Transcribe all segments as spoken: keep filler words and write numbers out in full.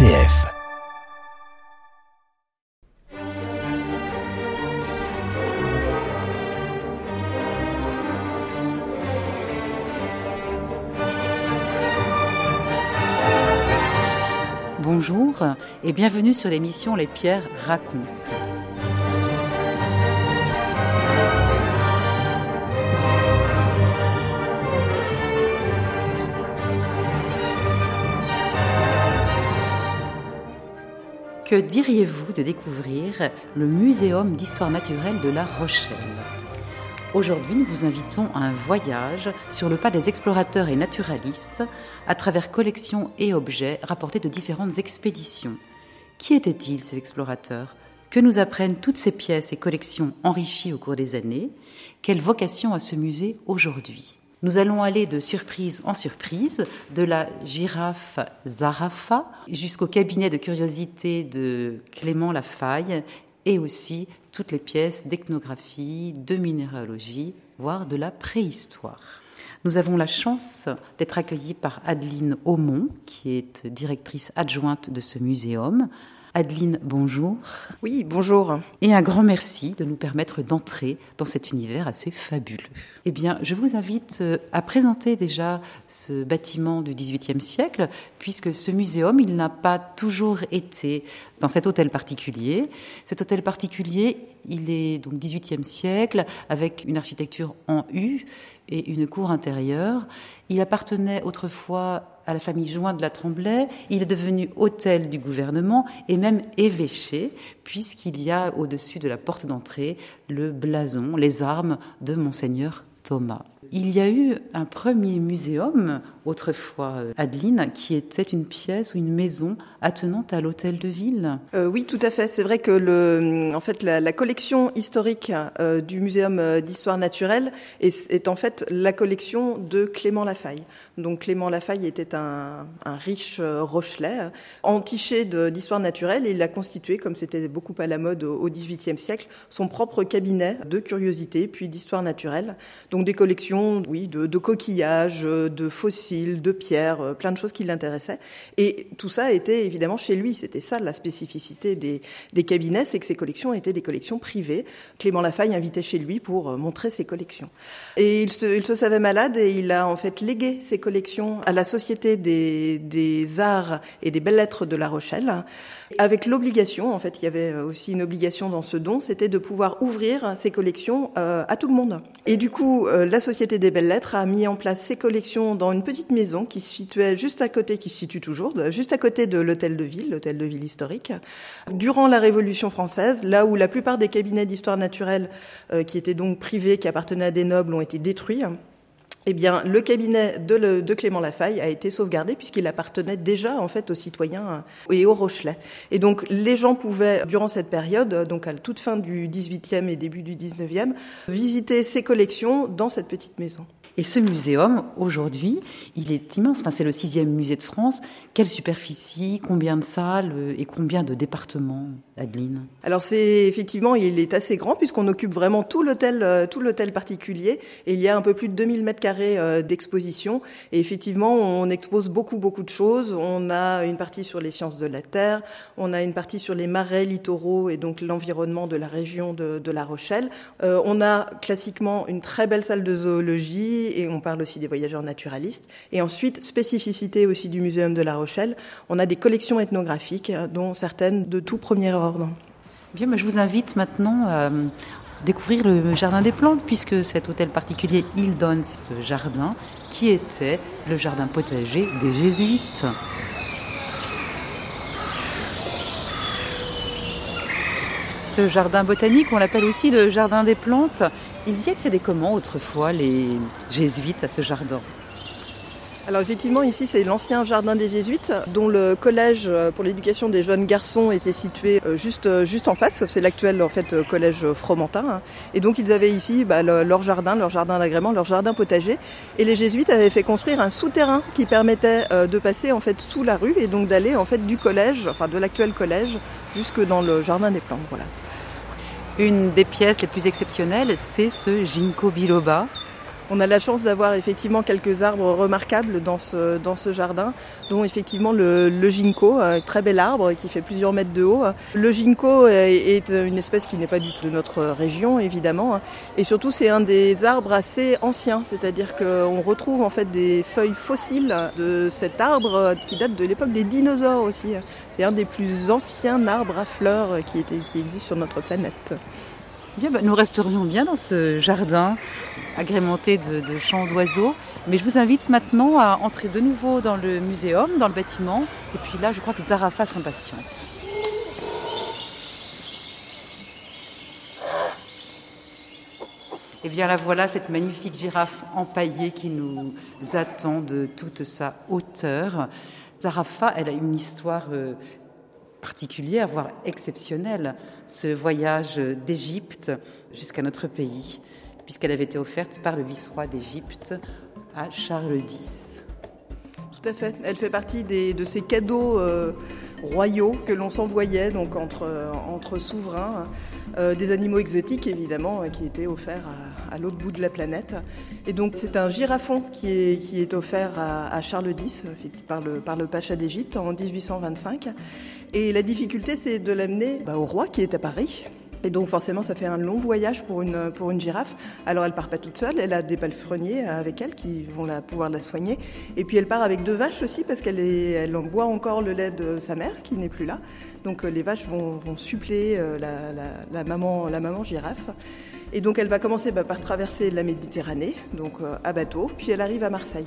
R C F. Bonjour et bienvenue sur l'émission Les Pierres racontent. Que diriez-vous de découvrir le Muséum d'Histoire Naturelle de La Rochelle ? Aujourd'hui, nous vous invitons à un voyage sur le pas des explorateurs et naturalistes à travers collections et objets rapportés de différentes expéditions. Qui étaient-ils, ces explorateurs ? Que nous apprennent toutes ces pièces et collections enrichies au cours des années ? Quelle vocation a ce musée aujourd'hui ? Nous allons aller de surprise en surprise, de la girafe Zarafa jusqu'au cabinet de curiosité de Clément Lafaille et aussi toutes les pièces d'ethnographie, de minéralogie, voire de la préhistoire. Nous avons la chance d'être accueillis par Adeline Aumont, qui est directrice adjointe de ce muséum. Adeline, bonjour. Oui, bonjour. Et un grand merci de nous permettre d'entrer dans cet univers assez fabuleux. Eh bien, je vous invite à présenter déjà ce bâtiment du dix-huitième siècle, puisque ce muséum, il n'a pas toujours été dans cet hôtel particulier. Cet hôtel particulier, il est donc dix-huitième siècle, avec une architecture en U et une cour intérieure. Il appartenait autrefois à la famille Join de la Tremblay. Il est devenu hôtel du gouvernement et même évêché, puisqu'il y a au-dessus de la porte d'entrée le blason, les armes de Mgr Thomas. Il y a eu un premier muséum, autrefois Adeline, qui était une pièce ou une maison attenante à l'hôtel de ville. Euh, oui, tout à fait. C'est vrai que le, en fait, la, la collection historique euh, du Muséum d'Histoire Naturelle est, est en fait la collection de Clément Lafaille. Donc Clément Lafaille était un, un riche Rochelais, entiché de, d'histoire naturelle, et il a constitué, comme c'était beaucoup à la mode au dix-huitième siècle, son propre cabinet de curiosité puis d'histoire naturelle. Donc des collections Oui, de, de coquillages, de fossiles, de pierres, plein de choses qui l'intéressaient. Et tout ça était évidemment chez lui. C'était ça la spécificité des, des cabinets, c'est que ces collections étaient des collections privées. Clément Lafaille invitait chez lui pour montrer ses collections. Et il se, il se savait malade et il a en fait légué ses collections à la Société des, des Arts et des Belles Lettres de La Rochelle, avec l'obligation, en fait, il y avait aussi une obligation dans ce don, c'était de pouvoir ouvrir ses collections euh, à tout le monde. Et du coup, euh, la Société Société des Belles Lettres a mis en place ses collections dans une petite maison qui se situait juste à côté, qui se situe toujours, juste à côté de l'hôtel de ville, l'hôtel de ville historique, durant la Révolution française, là où la plupart des cabinets d'histoire naturelle, euh, qui étaient donc privés, qui appartenaient à des nobles, ont été détruits. Eh bien, le cabinet de, le, de Clément Lafaille a été sauvegardé puisqu'il appartenait déjà en fait aux citoyens et aux Rochelais. Et donc, les gens pouvaient, durant cette période, donc à la toute fin du dix-huitième et début du dix-neuvième, visiter ces collections dans cette petite maison. Et ce muséum, aujourd'hui, il est immense. Enfin, c'est le sixième musée de France. Quelle superficie, combien de salles et combien de départements, Adeline ? Alors, c'est, effectivement, il est assez grand puisqu'on occupe vraiment tout l'hôtel, tout l'hôtel particulier. Et il y a un peu plus de deux mille mètres carrés d'exposition. Et effectivement, on expose beaucoup, beaucoup de choses. On a une partie sur les sciences de la terre. On a une partie sur les marais littoraux et donc l'environnement de la région de, de La Rochelle. Euh, on a classiquement une très belle salle de zoologie. Et on parle aussi des voyageurs naturalistes. Et ensuite, spécificité aussi du Muséum de La Rochelle, on a des collections ethnographiques, dont certaines de tout premier ordre. Bien, mais je vous invite maintenant à découvrir le Jardin des Plantes, puisque cet hôtel particulier, il donne ce jardin qui était le jardin potager des Jésuites. Ce jardin botanique, on l'appelle aussi le Jardin des Plantes. Il y accédaient comment autrefois les jésuites à ce jardin ? Alors effectivement, ici, c'est l'ancien jardin des Jésuites, dont le collège pour l'éducation des jeunes garçons était situé juste juste en face. C'est l'actuel en fait collège Fromentin. Et donc ils avaient ici bah, leur jardin, leur jardin d'agrément, leur jardin potager. Et les Jésuites avaient fait construire un souterrain qui permettait de passer en fait sous la rue et donc d'aller en fait du collège, enfin de l'actuel collège, jusque dans le jardin des plantes. Voilà. Une des pièces les plus exceptionnelles, c'est ce ginkgo biloba. On a la chance d'avoir effectivement quelques arbres remarquables dans ce, dans ce jardin, dont effectivement le, le ginkgo, un très bel arbre qui fait plusieurs mètres de haut. Le ginkgo est, est une espèce qui n'est pas du tout de notre région, évidemment, et surtout c'est un des arbres assez anciens, c'est-à-dire qu'on retrouve en fait des feuilles fossiles de cet arbre qui date de l'époque des dinosaures aussi. C'est un des plus anciens arbres à fleurs qui, était, qui existe sur notre planète. Bien, bah, nous resterions bien dans ce jardin agrémenté de, de chants d'oiseaux. Mais je vous invite maintenant à entrer de nouveau dans le muséum, dans le bâtiment. Et puis là, je crois que Zarafa s'impatiente. Et bien la voilà, cette magnifique girafe empaillée qui nous attend de toute sa hauteur. Zarafa, elle a une histoire euh, particulière, voire exceptionnelle, ce voyage d'Égypte jusqu'à notre pays, puisqu'elle avait été offerte par le vice-roi d'Égypte à Charles dix. Tout à fait. Elle fait partie des, de ces cadeaux euh, royaux que l'on s'envoyait donc entre, entre souverains, euh, des animaux exotiques évidemment, qui étaient offerts à, à l'autre bout de la planète. Et donc c'est un girafon qui est, qui est offert à, à Charles dix par le, par le pacha d'Égypte en dix-huit cent vingt-cinq. Et la difficulté, c'est de l'amener bah, au roi qui est à Paris. Et donc forcément, ça fait un long voyage pour une, pour une girafe. Alors elle part pas toute seule, elle a des palefreniers avec elle qui vont la, pouvoir la soigner. Et puis elle part avec deux vaches aussi parce qu'elle est, elle en boit encore le lait de sa mère qui n'est plus là. Donc les vaches vont, vont suppléer la, la, la, maman, la maman girafe. Et donc elle va commencer bah, par traverser la Méditerranée, donc euh, à bateau, puis elle arrive à Marseille.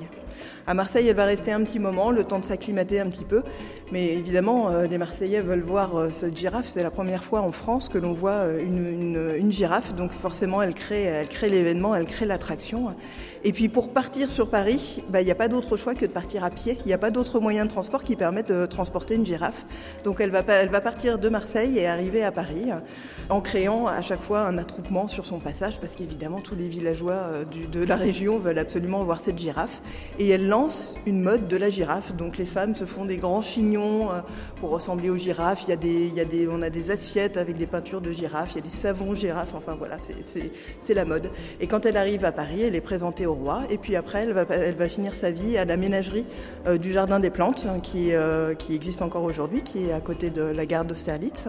À Marseille, elle va rester un petit moment, le temps de s'acclimater un petit peu. Mais évidemment, euh, les Marseillais veulent voir euh, cette girafe. C'est la première fois en France que l'on voit euh, une, une, une girafe. Donc forcément, elle crée, elle crée l'événement, elle crée l'attraction. Et puis pour partir sur Paris, bah, il n'y a pas d'autre choix que de partir à pied. Il n'y a pas d'autre moyen de transport qui permette de transporter une girafe. Donc elle va, elle va partir de Marseille et arriver à Paris en créant à chaque fois un attroupement sur son passage, parce qu'évidemment tous les villageois du, de la région veulent absolument voir cette girafe. Et elle lance une mode de la girafe, donc les femmes se font des grands chignons pour ressembler aux girafes. Il y a des, il y a des, on a des assiettes avec des peintures de girafe, il y a des savons girafes, enfin voilà, c'est, c'est, c'est la mode. Et quand elle arrive à Paris, elle est présentée au roi, et puis après elle va, elle va finir sa vie à la ménagerie euh, du Jardin des Plantes, hein, qui, euh, qui existe encore aujourd'hui, qui est à côté de la gare d'Austerlitz,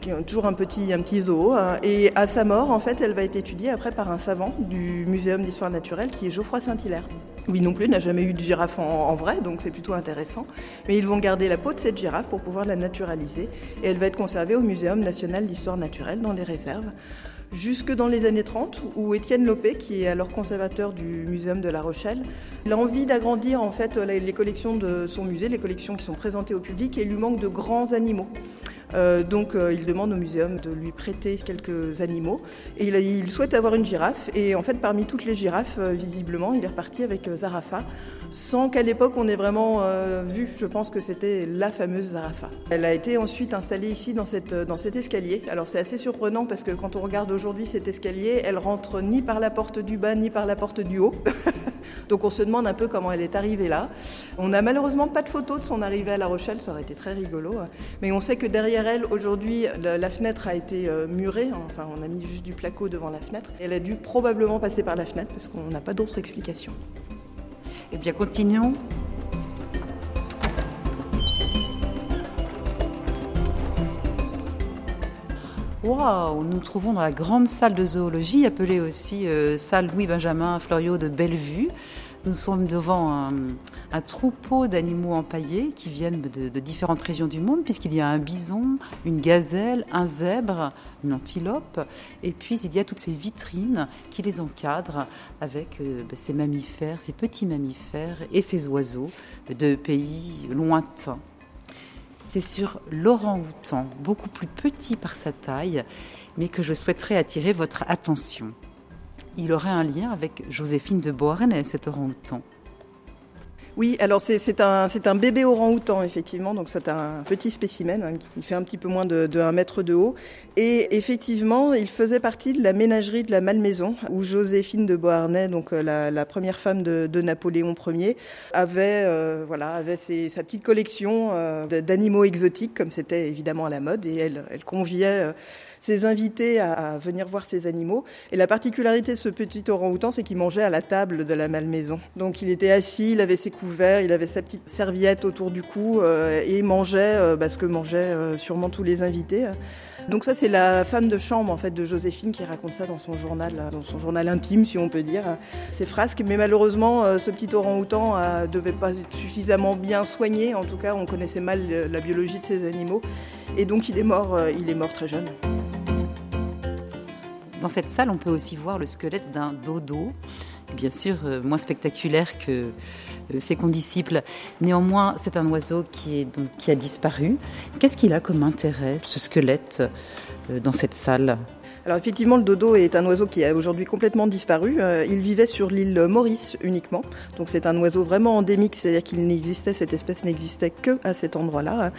qui est toujours un petit, un petit zoo, hein. Et à sa mort, en fait, elle va être étudiée après par un savant du Muséum d'Histoire Naturelle qui est Geoffroy Saint-Hilaire. Lui non plus n'a jamais eu de girafe en, en vrai, donc c'est plutôt intéressant. Mais ils vont garder la peau de cette girafe pour pouvoir la naturaliser, et elle va être conservée au Muséum National d'Histoire Naturelle dans les réserves. Jusque dans les années trente, où Étienne Lopé, qui est alors conservateur du Muséum de La Rochelle, il a envie d'agrandir en fait les collections de son musée, les collections qui sont présentées au public, et il lui manque de grands animaux. Euh, donc euh, il demande au muséum de lui prêter quelques animaux, et il, il souhaite avoir une girafe. Et en fait, parmi toutes les girafes, euh, visiblement, il est reparti avec euh, Zarafa, sans qu'à l'époque on ait vraiment euh, vu, je pense que c'était la fameuse Zarafa. Elle a été ensuite installée ici dans, cette, dans cet escalier. Alors c'est assez surprenant parce que quand on regarde aujourd'hui cet escalier, elle rentre ni par la porte du bas ni par la porte du haut. Donc on se demande un peu comment elle est arrivée là. On n'a malheureusement pas de photo de son arrivée à La Rochelle, ça aurait été très rigolo. Mais on sait que derrière elle, aujourd'hui, la, la fenêtre a été murée. Enfin, on a mis juste du placo devant la fenêtre. Elle a dû probablement passer par la fenêtre parce qu'on n'a pas d'autre explication. Eh bien, continuons. Waouh, nous nous trouvons dans la grande salle de zoologie, appelée aussi euh, salle Louis-Benjamin Fleuriot de Bellevue. Nous sommes devant un, un troupeau d'animaux empaillés qui viennent de, de différentes régions du monde, puisqu'il y a un bison, une gazelle, un zèbre, une antilope, et puis il y a toutes ces vitrines qui les encadrent avec euh, ces mammifères, ces petits mammifères et ces oiseaux de pays lointains. C'est sur l'orang-outan, beaucoup plus petit par sa taille, mais que je souhaiterais attirer votre attention. Il aurait un lien avec Joséphine de Beauharnais, cet orang-outan. Oui, alors c'est, c'est, un, c'est un bébé orang-outan, effectivement, donc c'est un petit spécimen, hein, qui fait un petit peu moins de, de un mètre de haut. Et effectivement, il faisait partie de la ménagerie de la Malmaison, où Joséphine de Beauharnais, donc la, la première femme de, de Napoléon Ier, avait, euh, voilà, avait ses, sa petite collection euh, d'animaux exotiques, comme c'était évidemment à la mode, et elle, elle conviait... Euh, ses invités à venir voir ces animaux. Et la particularité de ce petit orang-outan, c'est qu'il mangeait à la table de la Malmaison. Donc il était assis, il avait ses couverts, il avait sa petite serviette autour du cou euh, et il mangeait euh, bah, ce que mangeaient euh, sûrement tous les invités. Donc ça, c'est la femme de chambre en fait de Joséphine qui raconte ça dans son journal, dans son journal intime, si on peut dire, ses frasques. Mais malheureusement, ce petit orang-outan euh, devait pas être suffisamment bien soigné. En tout cas, on connaissait mal la biologie de ces animaux. Et donc il est mort, euh, il est mort très jeune. Dans cette salle, on peut aussi voir le squelette d'un dodo, bien sûr euh, moins spectaculaire que euh, ses condisciples. Néanmoins, c'est un oiseau qui, est, donc, qui a disparu. Qu'est-ce qu'il a comme intérêt, ce squelette, euh, dans cette salle ? Alors effectivement, le dodo est un oiseau qui a aujourd'hui complètement disparu. Il vivait sur l'île Maurice uniquement. Donc c'est un oiseau vraiment endémique, c'est-à-dire qu'il n'existait, cette espèce n'existait que à cet endroit-là.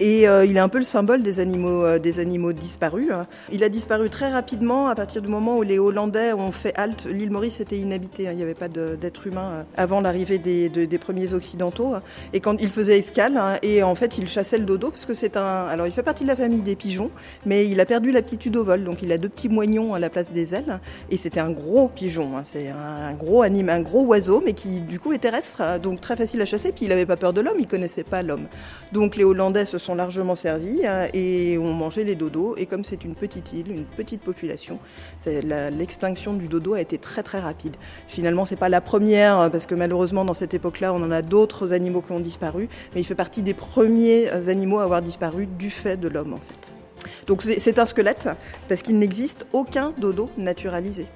Et euh, il est un peu le symbole des animaux, euh, des animaux disparus. Il a disparu très rapidement à partir du moment où les Hollandais ont fait halte. L'île Maurice était inhabitée, hein, il n'y avait pas de, d'êtres humains avant l'arrivée des, de, des premiers occidentaux. Et quand ils faisaient escale, hein, et en fait ils chassaient le dodo parce que c'est un. Alors il fait partie de la famille des pigeons, mais il a perdu l'aptitude au vol, donc il a deux petits moignons à la place des ailes, et c'était un gros pigeon, hein. C'est un gros anime, un gros oiseau, mais qui du coup est terrestre, donc très facile à chasser, puis il n'avait pas peur de l'homme, il ne connaissait pas l'homme. Donc les Hollandais se sont largement servis, hein, et ont mangé les dodos, et comme c'est une petite île, une petite population, c'est la, l'extinction du dodo a été très très rapide. Finalement, c'est pas la première, parce que malheureusement dans cette époque-là, on en a d'autres animaux qui ont disparu, mais il fait partie des premiers animaux à avoir disparu du fait de l'homme en fait. Donc c'est un squelette parce qu'il n'existe aucun dodo naturalisé.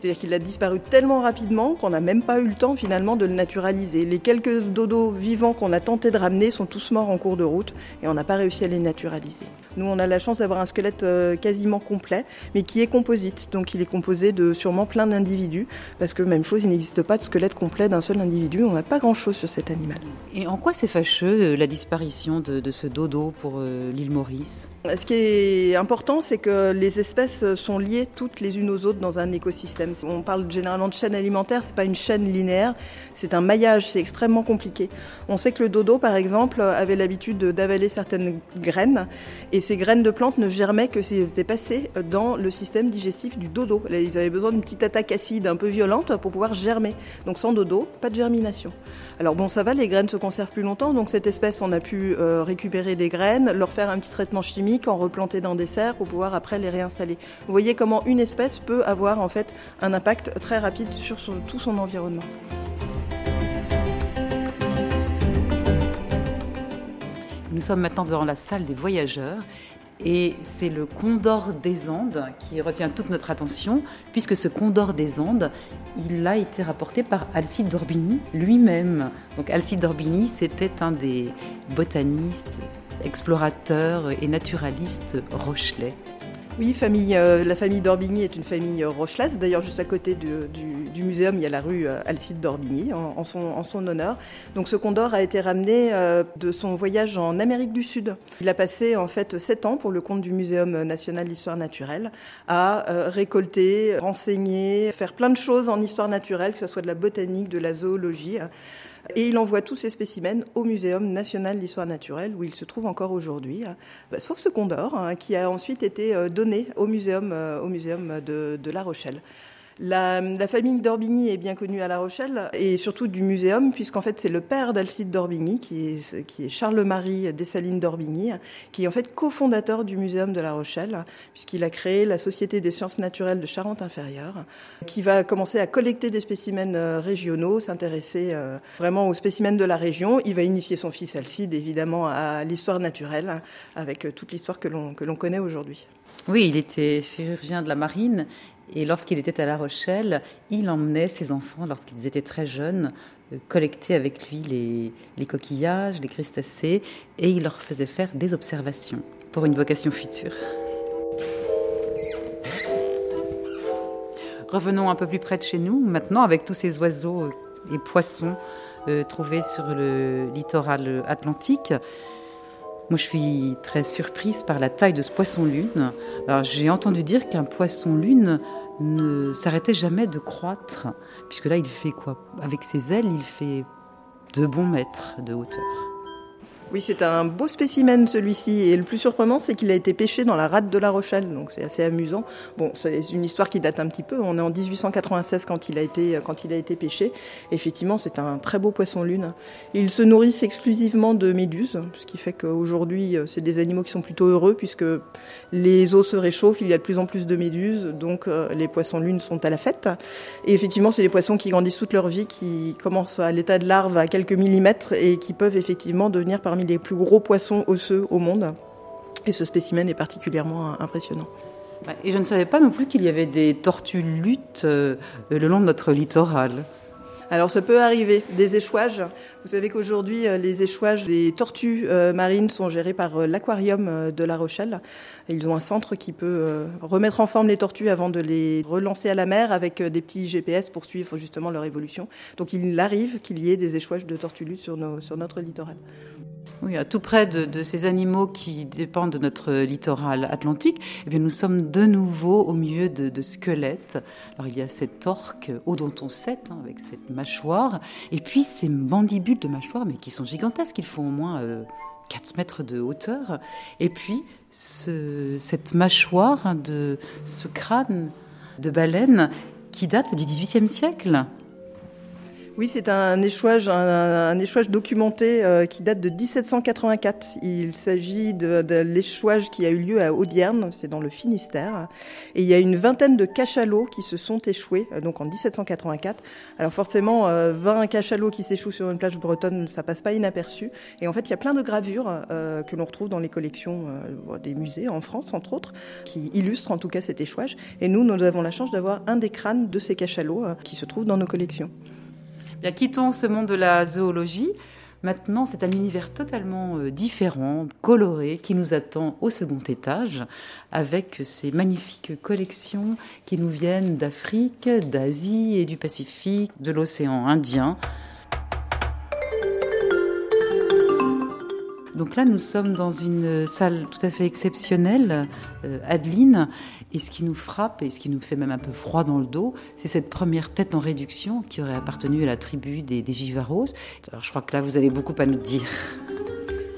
C'est-à-dire qu'il a disparu tellement rapidement qu'on n'a même pas eu le temps finalement de le naturaliser. Les quelques dodos vivants qu'on a tenté de ramener sont tous morts en cours de route et on n'a pas réussi à les naturaliser. Nous, on a la chance d'avoir un squelette quasiment complet, mais qui est composite. Donc il est composé de sûrement plein d'individus parce que même chose, il n'existe pas de squelette complet d'un seul individu. On n'a pas grand-chose sur cet animal. Et en quoi c'est fâcheux la disparition de, de ce dodo pour euh, l'île Maurice ? Ce qui est important, c'est que les espèces sont liées toutes les unes aux autres dans un écosystème. On parle généralement de chaîne alimentaire, c'est pas une chaîne linéaire, c'est un maillage, c'est extrêmement compliqué. On sait que le dodo, par exemple, avait l'habitude d'avaler certaines graines, et ces graines de plantes ne germaient que si elles étaient passées dans le système digestif du dodo. Ils avaient besoin d'une petite attaque acide un peu violente pour pouvoir germer. Donc sans dodo, pas de germination. Alors bon, ça va, les graines se conservent plus longtemps, donc cette espèce, on a pu récupérer des graines, leur faire un petit traitement chimique, en replanter dans des serres pour pouvoir après les réinstaller. Vous voyez comment une espèce peut avoir en fait un impact très rapide sur son, tout son environnement. Nous sommes maintenant dans la salle des voyageurs et c'est le condor des Andes qui retient toute notre attention puisque ce condor des Andes, il a été rapporté par Alcide d'Orbigny lui-même. Donc Alcide d'Orbigny, c'était un des botanistes, explorateurs et naturalistes rochelais. Oui, famille, euh, la famille d'Orbigny est une famille rochelaise. D'ailleurs, juste à côté du, du, du muséum, il y a la rue Alcide d'Orbigny en, en, son, en son honneur. Donc, ce condor a été ramené euh, de son voyage en Amérique du Sud. Il a passé en fait sept ans pour le compte du Muséum National d'Histoire Naturelle à euh, récolter, renseigner, faire plein de choses en histoire naturelle, que ce soit de la botanique, de la zoologie. Et il envoie tous ces spécimens au Muséum National d'Histoire Naturelle, où il se trouve encore aujourd'hui, sauf ce condor, qui a ensuite été donné au Muséum, au muséum de, de La Rochelle. La, la famille d'Orbigny est bien connue à La Rochelle et surtout du muséum puisqu'en fait c'est le père d'Alcide d'Orbigny qui est, qui est Charles-Marie Dessalines d'Orbigny qui est en fait cofondateur du muséum de La Rochelle puisqu'il a créé la Société des sciences naturelles de Charente-Inférieure qui va commencer à collecter des spécimens régionaux, s'intéresser vraiment aux spécimens de la région. Il va initier son fils Alcide évidemment à l'histoire naturelle avec toute l'histoire que l'on, que l'on connaît aujourd'hui. Oui, il était chirurgien de la marine. Et lorsqu'il était à La Rochelle, il emmenait ses enfants, lorsqu'ils étaient très jeunes, collecter avec lui les, les coquillages, les crustacés, et il leur faisait faire des observations pour une vocation future. Revenons un peu plus près de chez nous, maintenant, avec tous ces oiseaux et poissons euh, trouvés sur le littoral atlantique. Moi, je suis très surprise par la taille de ce poisson-lune. Alors, j'ai entendu dire qu'un poisson-lune ne s'arrêtait jamais de croître, puisque là, il fait quoi ? Avec ses ailes, il fait deux bons mètres de hauteur. Oui, c'est un beau spécimen celui-ci, et le plus surprenant, c'est qu'il a été pêché dans la rade de La Rochelle, donc c'est assez amusant. Bon, c'est une histoire qui date un petit peu, on est en dix-huit cent quatre-vingt-seize quand il a été, quand il a été pêché. Effectivement, c'est un très beau poisson-lune. Ils se nourrissent exclusivement de méduses, ce qui fait qu'aujourd'hui, c'est des animaux qui sont plutôt heureux, puisque les eaux se réchauffent, il y a de plus en plus de méduses, donc les poissons-lunes sont à la fête. Et effectivement, c'est des poissons qui grandissent toute leur vie, qui commencent à l'état de larve à quelques millimètres, et qui peuvent effectivement devenir parmi les plus gros poissons osseux au monde. Et ce spécimen est particulièrement impressionnant. Et je ne savais pas non plus qu'il y avait des tortues luttes le long de notre littoral. Alors ça peut arriver, des échouages. Vous savez qu'aujourd'hui, les échouages des tortues marines sont gérés par l'aquarium de La Rochelle. Ils ont un centre qui peut remettre en forme les tortues avant de les relancer à la mer avec des petits G P S pour suivre justement leur évolution. Donc il arrive qu'il y ait des échouages de tortues luttes sur, nos, sur notre littoral. Oui, à tout près de, de ces animaux qui dépendent de notre littoral atlantique, eh bien, nous sommes de nouveau au milieu de, de squelettes. Alors, il y a cette torque odontocète hein, avec cette mâchoire, et puis ces mandibules de mâchoire, mais qui sont gigantesques, ils font au moins euh, quatre mètres de hauteur. Et puis, ce, cette mâchoire, hein, de, ce crâne de baleine qui date du dix-huitième siècle. Oui, c'est un échouage, un, un échouage documenté euh, qui date de dix-sept cent quatre-vingt-quatre. Il s'agit de, de l'échouage qui a eu lieu à Audierne, c'est dans le Finistère. Et il y a une vingtaine de cachalots qui se sont échoués, euh, donc en dix-sept cent quatre-vingt-quatre. Alors forcément, euh, vingt cachalots qui s'échouent sur une plage bretonne, ça passe pas inaperçu. Et en fait, il y a plein de gravures euh, que l'on retrouve dans les collections euh, des musées en France, entre autres, qui illustrent en tout cas cet échouage. Et nous, nous avons la chance d'avoir un des crânes de ces cachalots euh, qui se trouvent dans nos collections. Bien, quittons ce monde de la zoologie. Maintenant, c'est un univers totalement différent, coloré, qui nous attend au second étage, avec ces magnifiques collections qui nous viennent d'Afrique, d'Asie et du Pacifique, de l'océan Indien. Donc là, nous sommes dans une salle tout à fait exceptionnelle, Adeline. Et ce qui nous frappe, et ce qui nous fait même un peu froid dans le dos, c'est cette première tête en réduction qui aurait appartenu à la tribu des, des Jivaros. Alors je crois que là, vous avez beaucoup à nous dire.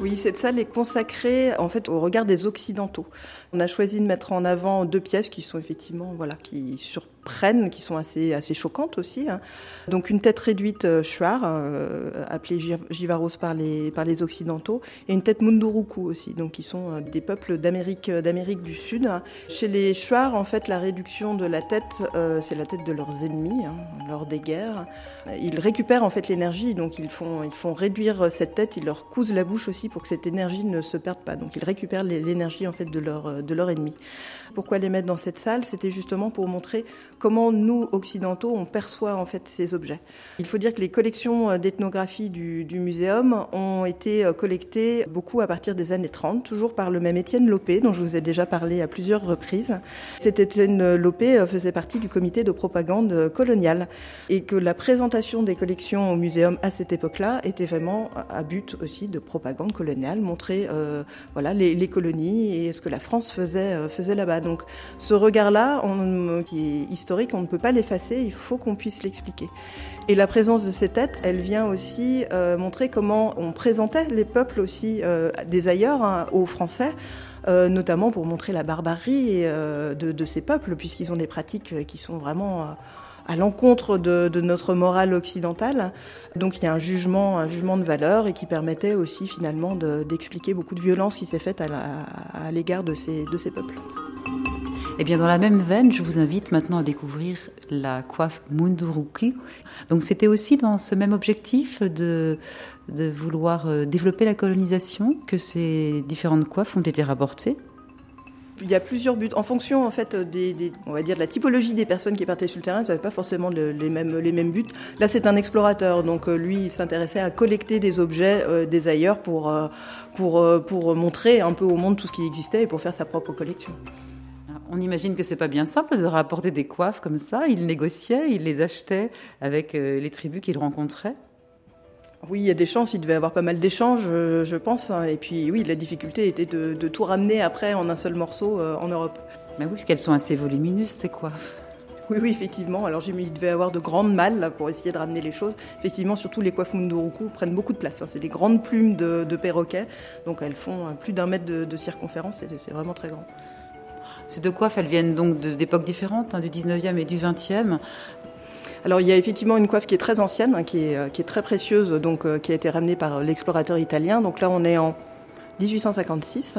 Oui, cette salle est consacrée en fait au regard des Occidentaux. On a choisi de mettre en avant deux pièces qui sont effectivement, voilà, qui surprennent, qui sont assez assez choquantes aussi. Hein. Donc une tête réduite euh, Shuar, euh, appelée Jivaros par les par les Occidentaux, et une tête Munduruku aussi, donc qui sont euh, des peuples d'Amérique euh, d'Amérique du Sud. Hein. Chez les Shuar, en fait, la réduction de la tête, euh, c'est la tête de leurs ennemis hein, lors des guerres. Ils récupèrent en fait l'énergie, donc ils font ils font réduire cette tête, ils leur cousent la bouche aussi, pour que cette énergie ne se perde pas. Donc ils récupèrent l'énergie en fait de leur de leur ennemi. Pourquoi les mettre dans cette salle ? C'était justement pour montrer comment nous occidentaux on perçoit en fait ces objets. Il faut dire que les collections d'ethnographie du du muséum ont été collectées beaucoup à partir des années trente, toujours par le même Étienne Lopé dont je vous ai déjà parlé à plusieurs reprises. Cet Étienne Lopé faisait partie du comité de propagande coloniale et que la présentation des collections au muséum à cette époque-là était vraiment à but aussi de propagande coloniale, montrer euh, voilà les, les colonies et ce que la France faisait euh, faisait là-bas. Donc ce regard-là, on, qui est historique, on ne peut pas l'effacer. Il faut qu'on puisse l'expliquer. Et la présence de ces têtes, elle vient aussi euh, montrer comment on présentait les peuples aussi euh, des ailleurs hein, aux Français. Euh, notamment pour montrer la barbarie euh, de, de ces peuples, puisqu'ils ont des pratiques qui sont vraiment euh, à l'encontre de, de notre morale occidentale. Donc il y a un jugement, un jugement de valeur et qui permettait aussi finalement de, d'expliquer beaucoup de violence qui s'est faite à, la, à l'égard de ces, de ces peuples. Et bien dans la même veine, je vous invite maintenant à découvrir la coiffe Munduruku. Donc c'était aussi dans ce même objectif de, de vouloir développer la colonisation que ces différentes coiffes ont été rapportées. Il y a plusieurs buts en fonction en fait des, des on va dire de la typologie des personnes qui partaient sur le terrain, ils n'avaient pas forcément le, les mêmes les mêmes buts. Là, c'est un explorateur, donc lui il s'intéressait à collecter des objets euh, des ailleurs pour euh, pour euh, pour montrer un peu au monde tout ce qui existait et pour faire sa propre collection. On imagine que c'est pas bien simple de rapporter des coiffes comme ça, il négociait, il les achetait avec euh, les tribus qu'il rencontrait. Oui, il y a des chances, il devait y avoir pas mal d'échanges, je pense. Et puis oui, la difficulté était de, de tout ramener après en un seul morceau euh, en Europe. Mais oui, parce qu'elles sont assez volumineuses, ces coiffes. Oui, oui, effectivement. Alors j'ai mis, il devait y avoir de grandes malles là, pour essayer de ramener les choses. Effectivement, surtout les coiffes Munduruku prennent beaucoup de place. Hein. C'est des grandes plumes de, de perroquets, donc elles font plus d'un mètre de, de circonférence, c'est, c'est vraiment très grand. Ces deux coiffes, elles viennent donc d'époques différentes, hein, du dix-neuvième et du vingtième. Alors il y a effectivement une coiffe qui est très ancienne, hein, qui, est, qui est très précieuse, donc, euh, qui a été ramenée par l'explorateur italien. Donc là on est en dix-huit cent cinquante-six.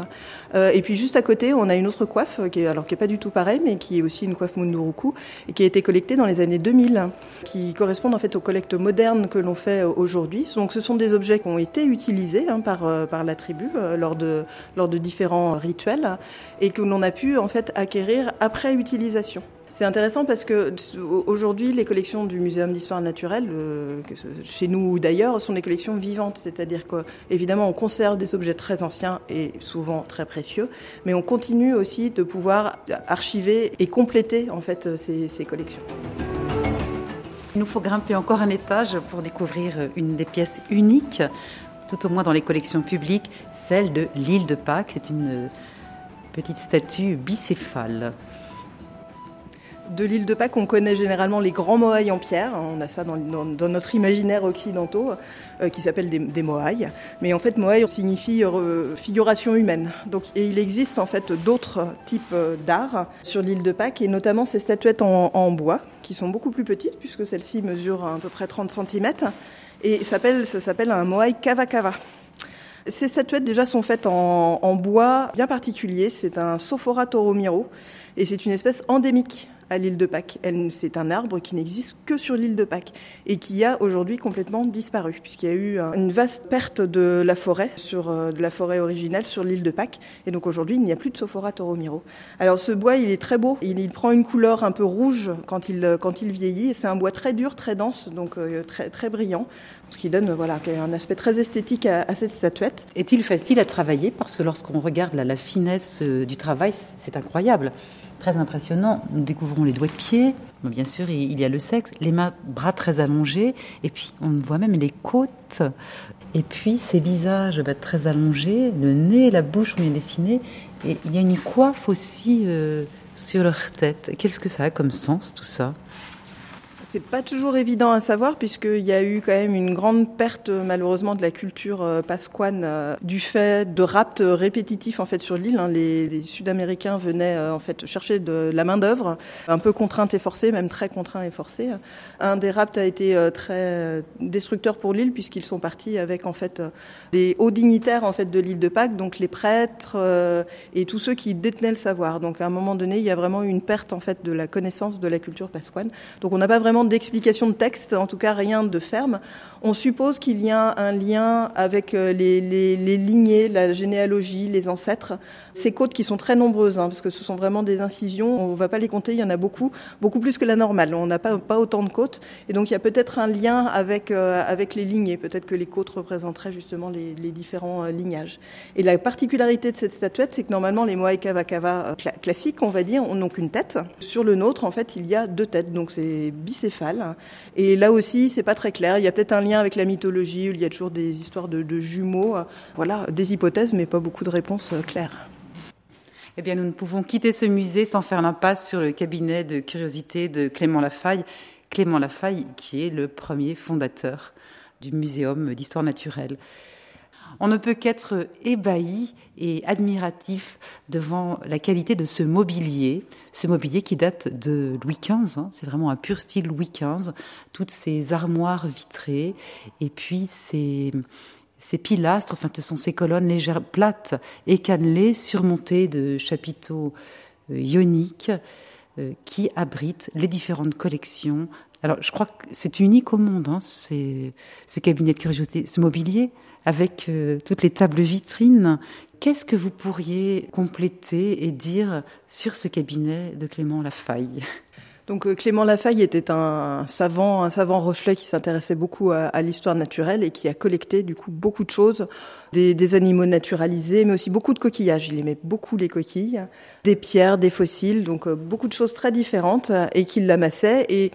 Euh, et puis juste à côté on a une autre coiffe, qui est, alors qui n'est pas du tout pareille, mais qui est aussi une coiffe Munduruku, et qui a été collectée dans les années deux mille, qui correspondent en fait aux collectes modernes que l'on fait aujourd'hui. Donc ce sont des objets qui ont été utilisés hein, par, par la tribu euh, lors, de, lors de différents rituels, et que l'on a pu en fait acquérir après utilisation. C'est intéressant parce que aujourd'hui, les collections du Muséum d'Histoire Naturelle, euh, chez nous ou d'ailleurs, sont des collections vivantes. C'est-à-dire qu'évidemment, on conserve des objets très anciens et souvent très précieux, mais on continue aussi de pouvoir archiver et compléter en fait ces, ces collections. Il nous faut grimper encore un étage pour découvrir une des pièces uniques, tout au moins dans les collections publiques, celle de l'île de Pâques. C'est une petite statue bicéphale. De l'île de Pâques, on connaît généralement les grands moaïs en pierre. On a ça dans, dans, dans notre imaginaire occidentaux, euh, qui s'appellent des, des moaïs. Mais en fait, moaï signifie euh, figuration humaine. Donc, et il existe en fait d'autres types d'art sur l'île de Pâques, et notamment ces statuettes en, en bois, qui sont beaucoup plus petites, puisque celles-ci mesurent à peu près trente centimètres, et ça s'appelle, ça s'appelle un moaï kava-kava. Ces statuettes déjà sont faites en, en bois bien particulier. C'est un Sophora toromiro, et c'est une espèce endémique à l'île de Pâques. Elle, c'est un arbre qui n'existe que sur l'île de Pâques et qui a aujourd'hui complètement disparu, puisqu'il y a eu une vaste perte de la forêt, sur, de la forêt originelle sur l'île de Pâques. Et donc aujourd'hui, il n'y a plus de Sophora toromiro. Alors ce bois, il est très beau. Il, il prend une couleur un peu rouge quand il, quand il vieillit. C'est un bois très dur, très dense, donc euh, très, très brillant, ce qui donne voilà, un aspect très esthétique à, à cette statuette. Est-il facile à travailler? Parce que lorsqu'on regarde la, la finesse du travail, c'est incroyable. Très impressionnant. Nous découvrons les doigts de pied. Bien sûr, il y a le sexe, les mains, bras très allongés. Et puis, on voit même les côtes. Et puis, ces visages bah, très allongés, le nez, la bouche, on vient dessiner. Et il y a une coiffe aussi euh, sur leur tête. Qu'est-ce que ça a comme sens, tout ça ? C'est pas toujours évident à savoir, puisqu'il y a eu quand même une grande perte malheureusement de la culture pasquane du fait de rapts répétitifs en fait sur l'île. Les, les Sud-Américains venaient en fait chercher de, de la main d'œuvre, un peu contrainte et forcée, même très contrainte et forcée. Un des rapts a été très destructeur pour l'île, puisqu'ils sont partis avec en fait les hauts dignitaires en fait de l'île de Pâques, donc les prêtres et tous ceux qui détenaient le savoir. Donc à un moment donné, il y a vraiment eu une perte en fait de la connaissance de la culture pasquane. Donc on n'a pas vraiment d'explication de texte, en tout cas rien de ferme. On suppose qu'il y a un lien avec les, les, les lignées, la généalogie, les ancêtres. Ces côtes qui sont très nombreuses, hein, parce que ce sont vraiment des incisions, on ne va pas les compter, il y en a beaucoup, beaucoup plus que la normale. On n'a pas, pas autant de côtes, et donc il y a peut-être un lien avec, euh, avec les lignées, peut-être que les côtes représenteraient justement les, les différents euh, lignages. Et la particularité de cette statuette, c'est que normalement les moaï kava-kava euh, classiques, on va dire, ont donc une tête. Sur le nôtre, en fait, il y a deux têtes, donc c'est bicéphale. Et là aussi, c'est pas très clair, il y a peut-être un lien avec la mythologie, où il y a toujours des histoires de, de jumeaux, voilà, des hypothèses, mais pas beaucoup de réponses claires. Eh bien, nous ne pouvons quitter ce musée sans faire l'impasse sur le cabinet de curiosité de Clément Lafaille. Clément Lafaille, qui est le premier fondateur du Muséum d'Histoire Naturelle. On ne peut qu'être ébahi et admiratif devant la qualité de ce mobilier, ce mobilier qui date de Louis quinze, hein, c'est vraiment un pur style Louis quinze, toutes ces armoires vitrées et puis ces, ces pilastres, enfin ce sont ces colonnes légères plates et cannelées surmontées de chapiteaux ioniques euh, qui abritent les différentes collections. Alors je crois que c'est unique au monde, hein, c'est, ce cabinet de curiosité, ce mobilier, avec euh, toutes les tables vitrines. Qu'est-ce que vous pourriez compléter et dire sur ce cabinet de Clément Lafaille ? Donc Clément Lafaille était un savant, un savant rochelais qui s'intéressait beaucoup à, à l'histoire naturelle et qui a collecté du coup beaucoup de choses, des, des animaux naturalisés, mais aussi beaucoup de coquillages. Il aimait beaucoup les coquilles, des pierres, des fossiles, donc euh, beaucoup de choses très différentes et qu'il l'amassait. Et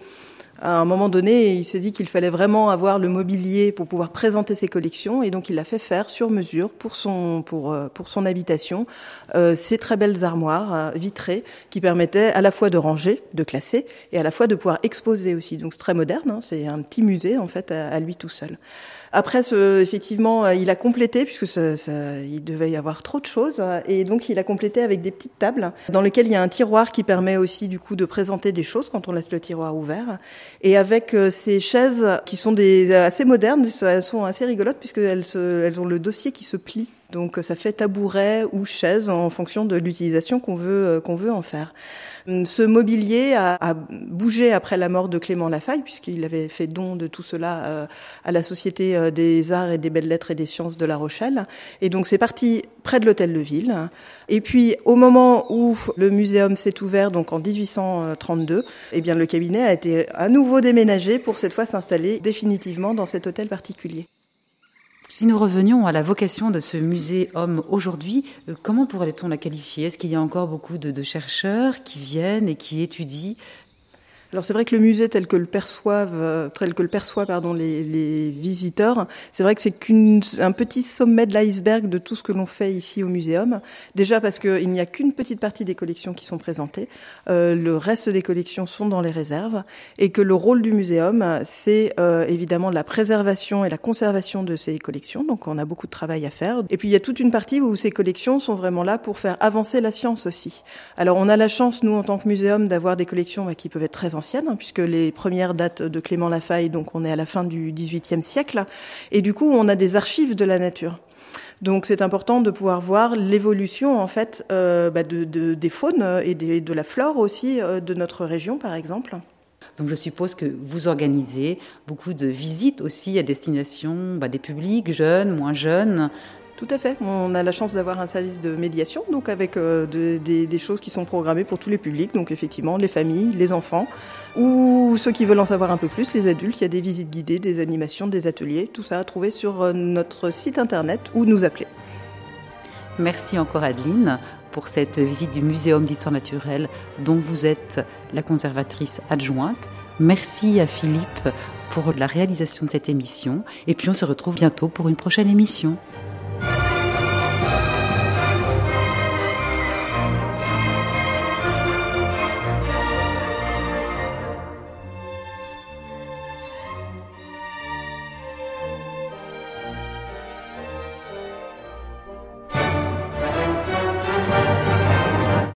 à un moment donné, il s'est dit qu'il fallait vraiment avoir le mobilier pour pouvoir présenter ses collections, et donc il l'a fait faire sur mesure pour son pour pour son habitation, euh, ces très belles armoires vitrées qui permettaient à la fois de ranger, de classer, et à la fois de pouvoir exposer aussi. Donc c'est très moderne, hein, c'est un petit musée en fait à, à lui tout seul. Après, ce, effectivement, il a complété, puisque ça, ça, il devait y avoir trop de choses, et donc il a complété avec des petites tables dans lesquelles il y a un tiroir qui permet aussi du coup de présenter des choses quand on laisse le tiroir ouvert, et avec ces chaises qui sont des assez modernes, elles sont assez rigolotes puisqu'elles se, elles ont le dossier qui se plie. Donc ça fait tabouret ou chaise en fonction de l'utilisation qu'on veut qu'on veut en faire. Ce mobilier a, a bougé après la mort de Clément Lafaille, puisqu'il avait fait don de tout cela à la Société des Arts et des Belles Lettres et des Sciences de La Rochelle. Et donc c'est parti près de l'hôtel de ville. Et puis au moment où le muséum s'est ouvert, donc en dix-huit cent trente-deux, eh bien le cabinet a été à nouveau déménagé pour cette fois s'installer définitivement dans cet hôtel particulier. Si nous revenions à la vocation de ce muséum aujourd'hui, comment pourrait-on la qualifier ? Est-ce qu'il y a encore beaucoup de, de chercheurs qui viennent et qui étudient ? Alors c'est vrai que le musée tel que le perçoivent, tel que le perçoit pardon les, les visiteurs, c'est vrai que c'est qu'une un petit sommet de l'iceberg de tout ce que l'on fait ici au muséum. Déjà parce que il n'y a qu'une petite partie des collections qui sont présentées, euh, le reste des collections sont dans les réserves, et que le rôle du muséum, c'est euh, évidemment la préservation et la conservation de ces collections. Donc on a beaucoup de travail à faire. Et puis il y a toute une partie où ces collections sont vraiment là pour faire avancer la science aussi. Alors on a la chance nous en tant que muséum d'avoir des collections bah, qui peuvent être très anciennes, puisque les premières datent de Clément Lafaille, donc on est à la fin du dix-huitième siècle, et du coup on a des archives de la nature. Donc c'est important de pouvoir voir l'évolution en fait euh, bah de, de, des faunes et des, de la flore aussi euh, de notre région par exemple. Donc je suppose que vous organisez beaucoup de visites aussi à destination bah, des publics, jeunes, moins jeunes. Tout à fait. On a la chance d'avoir un service de médiation, donc avec euh, de, des, des choses qui sont programmées pour tous les publics, donc effectivement les familles, les enfants, ou ceux qui veulent en savoir un peu plus, les adultes. Il y a des visites guidées, des animations, des ateliers, tout ça à trouver sur notre site internet ou nous appeler. Merci encore Adeline pour cette visite du Muséum d'Histoire Naturelle dont vous êtes la conservatrice adjointe. Merci à Philippe pour la réalisation de cette émission, et puis on se retrouve bientôt pour une prochaine émission.